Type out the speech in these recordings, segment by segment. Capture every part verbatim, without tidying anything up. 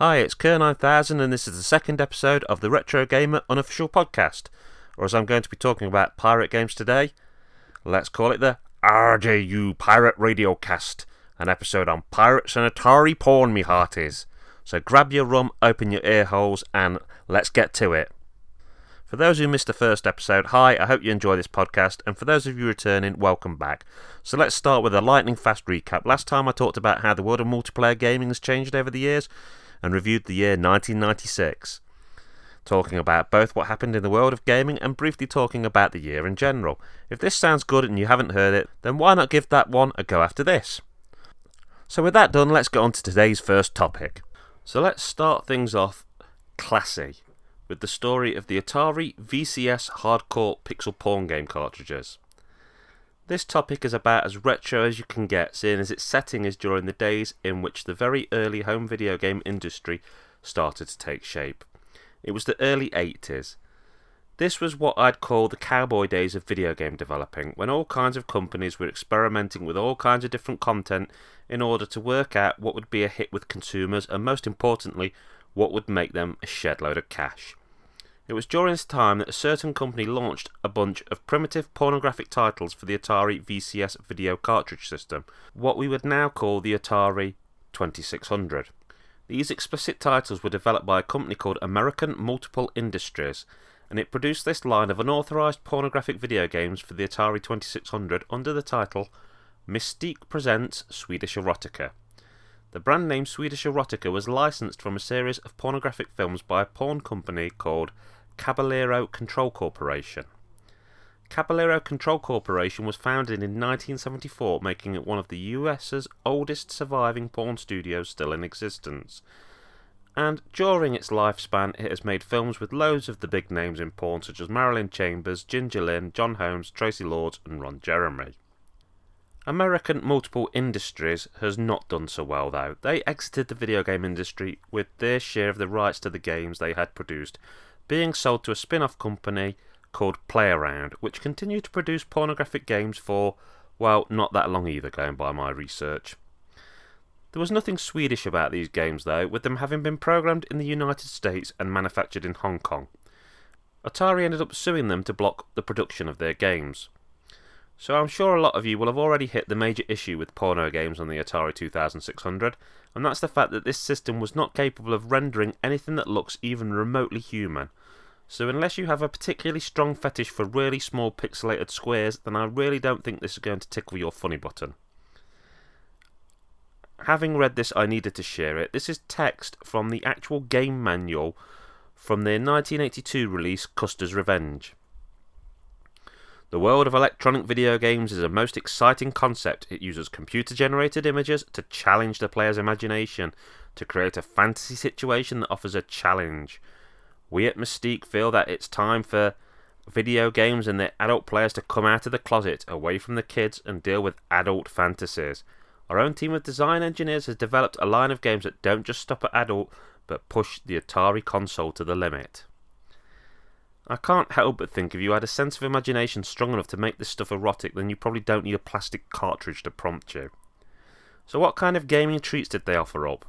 Hi, it's Kerr nine thousand and this is the second episode of the Retro Gamer Unofficial Podcast, or as I'm going to be talking about pirate games today, let's call it the R J U Pirate Radio Cast, an episode on pirates and Atari porn me hearties. So grab your rum, open your ear holes and let's get to it. For those who missed the first episode, hi, I hope you enjoy this podcast, and for those of you returning, welcome back. So let's start with a lightning fast recap. Last time I talked about how the world of multiplayer gaming has changed over the years, and reviewed the year nineteen ninety-six, talking about both what happened in the world of gaming and briefly talking about the year in general. If this sounds good and you haven't heard it, then why not give that one a go after this? So with that done, let's get on to today's first topic. So let's start things off classy, with the story of the Atari V C S hardcore pixel porn game cartridges. This topic is about as retro as you can get, seeing as its setting is during the days in which the very early home video game industry started to take shape. It was the early eighties. This was what I'd call the cowboy days of video game developing, when all kinds of companies were experimenting with all kinds of different content in order to work out what would be a hit with consumers and, most importantly, what would make them a shed load of cash. It was during this time that a certain company launched a bunch of primitive pornographic titles for the Atari V C S video cartridge system, what we would now call the Atari twenty-six hundred. These explicit titles were developed by a company called American Multiple Industries, and it produced this line of unauthorized pornographic video games for the Atari twenty-six hundred under the title Mystique Presents Swedish Erotica. The brand name Swedish Erotica was licensed from a series of pornographic films by a porn company called Caballero Control Corporation. Caballero Control Corporation was founded in nineteen seventy-four, making it one of the U S's oldest surviving porn studios still in existence. And during its lifespan, it has made films with loads of the big names in porn, such as Marilyn Chambers, Ginger Lynn, John Holmes, Tracy Lords, and Ron Jeremy. American Multiple Industries has not done so well though. They exited the video game industry with their share of the rights to the games they had produced, being sold to a spin-off company called PlayAround, which continued to produce pornographic games for, well, not that long either, going by my research. There was nothing Swedish about these games though, with them having been programmed in the United States and manufactured in Hong Kong. Atari ended up suing them to block the production of their games. So I'm sure a lot of you will have already hit the major issue with porno games on the Atari twenty-six hundred, and that's the fact that this system was not capable of rendering anything that looks even remotely human. So unless you have a particularly strong fetish for really small pixelated squares, then I really don't think this is going to tickle your funny button. Having read this, I needed to share it. This is text from the actual game manual from their nineteen eighty-two release, Custer's Revenge. The world of electronic video games is a most exciting concept. It uses computer-generated images to challenge the player's imagination, to create a fantasy situation that offers a challenge. We at Mystique feel that it's time for video games and their adult players to come out of the closet, away from the kids, and deal with adult fantasies. Our own team of design engineers has developed a line of games that don't just stop at adult, but push the Atari console to the limit. I can't help but think if you had a sense of imagination strong enough to make this stuff erotic, then you probably don't need a plastic cartridge to prompt you. So what kind of gaming treats did they offer up?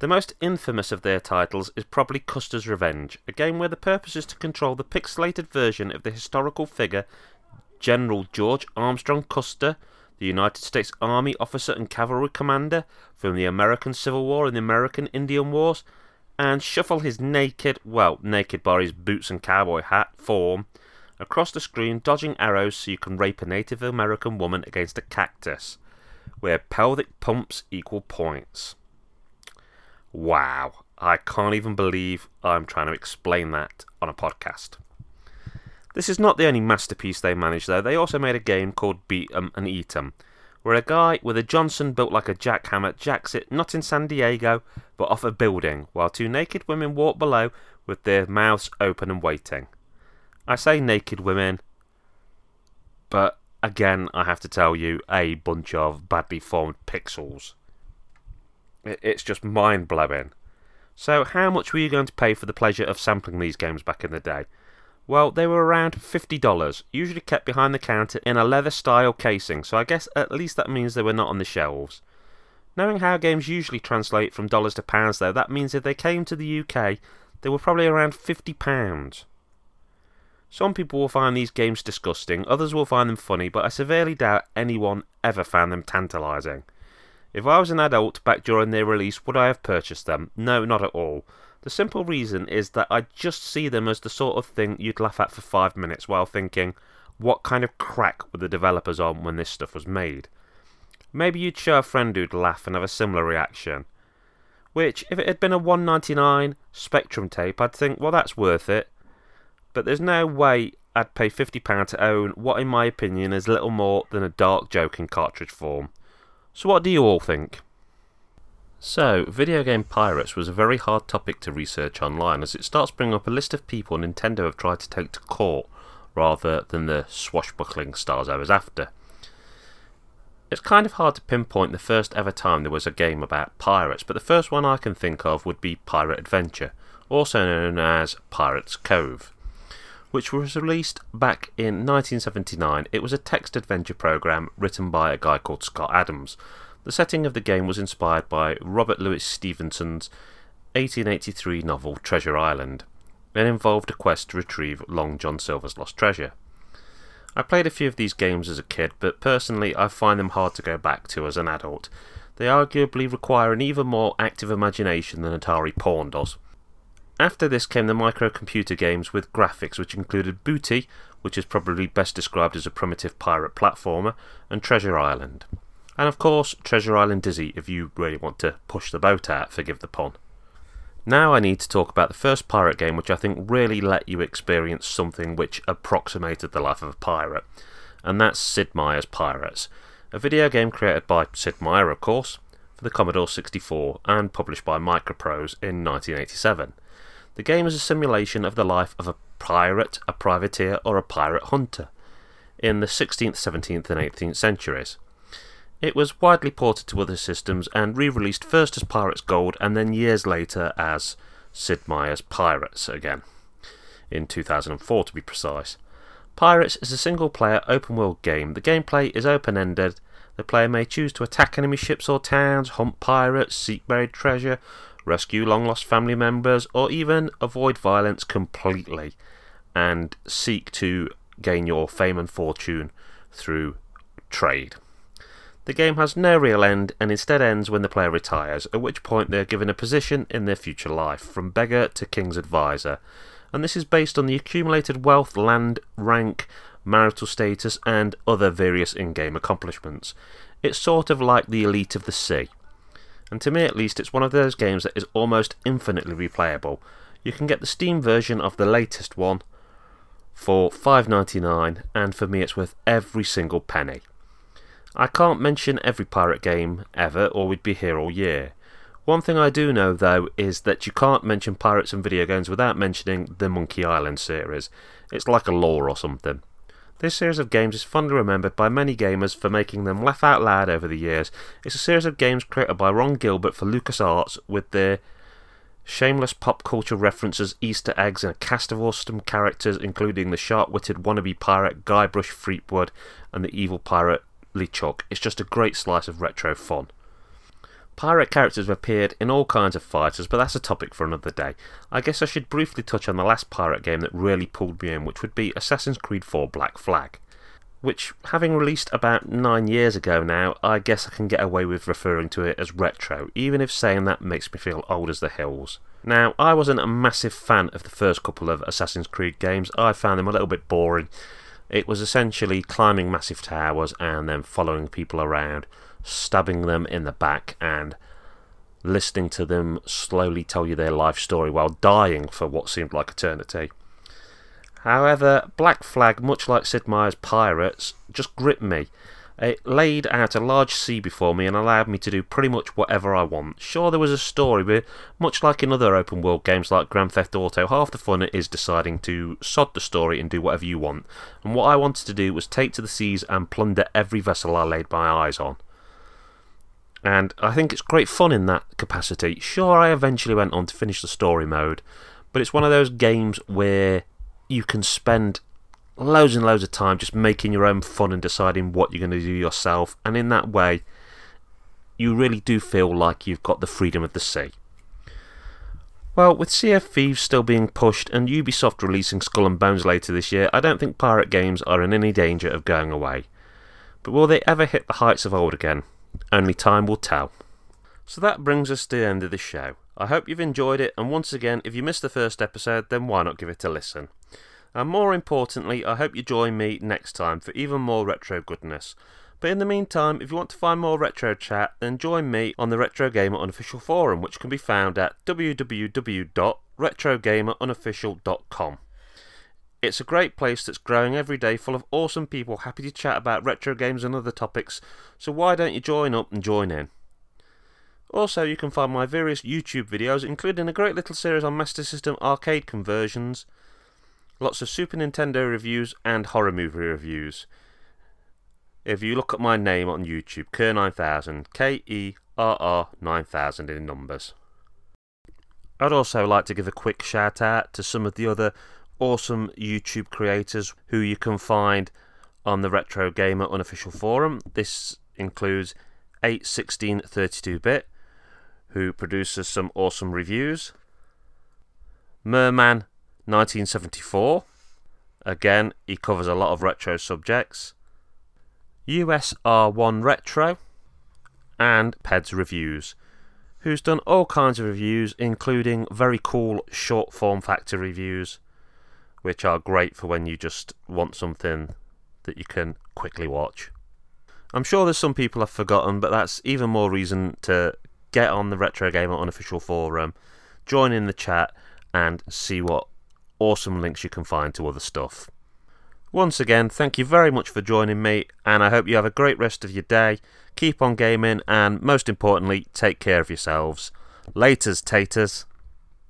The most infamous of their titles is probably Custer's Revenge, a game where the purpose is to control the pixelated version of the historical figure General George Armstrong Custer, the United States Army officer and cavalry commander from the American Civil War and the American Indian Wars, and shuffle his naked, well, naked by his boots and cowboy hat, form across the screen, dodging arrows so you can rape a Native American woman against a cactus, where pelvic pumps equal points. Wow, I can't even believe I'm trying to explain that on a podcast. This is not the only masterpiece they managed though. They also made a game called Beat 'em and Eat 'em, where a guy with a Johnson built like a jackhammer jacks it, not in San Diego, but off a building, while two naked women walk below with their mouths open and waiting. I say naked women, but again, I have to tell you, a bunch of badly formed pixels. It's just mind-blowing. So how much were you going to pay for the pleasure of sampling these games back in the day? Well, they were around fifty dollars, usually kept behind the counter in a leather-style casing, so I guess at least that means they were not on the shelves. Knowing how games usually translate from dollars to pounds though, that means if they came to the U K, they were probably around fifty pounds. Some people will find these games disgusting, others will find them funny, but I severely doubt anyone ever found them tantalising. If I was an adult back during their release, would I have purchased them? No, not at all. The simple reason is that I just see them as the sort of thing you'd laugh at for five minutes while thinking, what kind of crack were the developers on when this stuff was made? Maybe you'd show a friend who'd laugh and have a similar reaction. Which, if it had been a one ninety-nine Spectrum tape, I'd think, well, that's worth it. But there's no way I'd pay fifty pounds to own what, in my opinion, is little more than a dark joke in cartridge form. So what do you all think? So, video game pirates was a very hard topic to research online, as it starts bringing up a list of people Nintendo have tried to take to court, rather than the swashbuckling stars I was after. It's kind of hard to pinpoint the first ever time there was a game about pirates, but the first one I can think of would be Pirate Adventure, also known as Pirate's Cove, which was released back in nineteen seventy-nine. It was a text adventure program written by a guy called Scott Adams. The setting of the game was inspired by Robert Louis Stevenson's eighteen eighty-three novel Treasure Island, and involved a quest to retrieve Long John Silver's lost treasure. I played a few of these games as a kid, but personally I find them hard to go back to as an adult. They arguably require an even more active imagination than Atari Pawn does. After this came the microcomputer games with graphics, which included Booty, which is probably best described as a primitive pirate platformer, and Treasure Island. And of course, Treasure Island Dizzy, if you really want to push the boat out, forgive the pun. Now I need to talk about the first pirate game which I think really let you experience something which approximated the life of a pirate, and that's Sid Meier's Pirates, a video game created by Sid Meier, of course, for the Commodore sixty-four and published by Microprose in nineteen eighty-seven. The game is a simulation of the life of a pirate, a privateer, or a pirate hunter in the sixteenth, seventeenth and eighteenth centuries. It was widely ported to other systems and re-released first as Pirates Gold and then years later as Sid Meier's Pirates again, in two thousand four to be precise. Pirates is a single-player open-world game. The gameplay is open-ended. The player may choose to attack enemy ships or towns, hunt pirates, seek buried treasure, rescue long-lost family members, or even avoid violence completely and seek to gain your fame and fortune through trade. The game has no real end and instead ends when the player retires, at which point they are given a position in their future life, from beggar to king's advisor, and this is based on the accumulated wealth, land, rank, marital status and other various in-game accomplishments. It's sort of like the elite of the sea, and to me at least it's one of those games that is almost infinitely replayable. You can get the Steam version of the latest one for five ninety-nine, and for me it's worth every single penny. I can't mention every pirate game ever, or we'd be here all year. One thing I do know though is that you can't mention pirates and video games without mentioning the Monkey Island series. It's like a lore or something. This series of games is fondly remembered by many gamers for making them laugh out loud over the years. It's a series of games created by Ron Gilbert for LucasArts, with their shameless pop culture references, Easter eggs and a cast of awesome characters including the sharp-witted wannabe pirate Guybrush Threepwood and the evil pirate LeChuck. It's just a great slice of retro fun. Pirate characters have appeared in all kinds of fighters, but that's a topic for another day. I guess I should briefly touch on the last pirate game that really pulled me in, which would be Assassin's Creed four Black Flag, which, having released about nine years ago now, I guess I can get away with referring to it as retro, even if saying that makes me feel old as the hills. Now, I wasn't a massive fan of the first couple of Assassin's Creed games. I found them a little bit boring. It was essentially climbing massive towers and then following people around, stabbing them in the back and listening to them slowly tell you their life story while dying for what seemed like eternity. However, Black Flag, much like Sid Meier's Pirates, just gripped me. It laid out a large sea before me and allowed me to do pretty much whatever I want. Sure, there was a story, but much like in other open world games like Grand Theft Auto, half the fun is deciding to sod the story and do whatever you want. And what I wanted to do was take to the seas and plunder every vessel I laid my eyes on. And I think it's great fun in that capacity. Sure, I eventually went on to finish the story mode, but it's one of those games where you can spend loads and loads of time just making your own fun and deciding what you're going to do yourself, and in that way you really do feel like you've got the freedom of the sea. Well, with Sea of Thieves still being pushed and Ubisoft releasing Skull and Bones later this year, I don't think pirate games are in any danger of going away. But will they ever hit the heights of old again? Only time will tell. So that brings us to the end of the show. I hope you've enjoyed it, and once again, if you missed the first episode, then why not give it a listen? And more importantly, I hope you join me next time for even more retro goodness. But in the meantime, if you want to find more retro chat, then join me on the Retro Gamer Unofficial forum, which can be found at w w w dot retro gamer unofficial dot com. It's a great place that's growing every day, full of awesome people happy to chat about retro games and other topics, so why don't you join up and join in? Also, you can find my various YouTube videos, including a great little series on Master System arcade conversions, lots of Super Nintendo reviews, and horror movie reviews. If you look at my name on YouTube, Kerr nine thousand, K E R R nine thousand in numbers. I'd also like to give a quick shout out to some of the other awesome YouTube creators who you can find on the Retro Gamer Unofficial forum. This includes eight sixteen thirty-two bit, who produces some awesome reviews. Merman nineteen seventy-four, again, he covers a lot of retro subjects. U S R one Retro, and Peds Reviews, who's done all kinds of reviews, including very cool short form factor reviews, which are great for when you just want something that you can quickly watch. I'm sure there's some people I've forgotten, but that's even more reason to get on the Retro Gamer Unofficial forum, join in the chat, and see what awesome links you can find to other stuff. Once again, thank you very much for joining me, and I hope you have a great rest of your day. Keep on gaming, and most importantly, take care of yourselves. Laters, taters.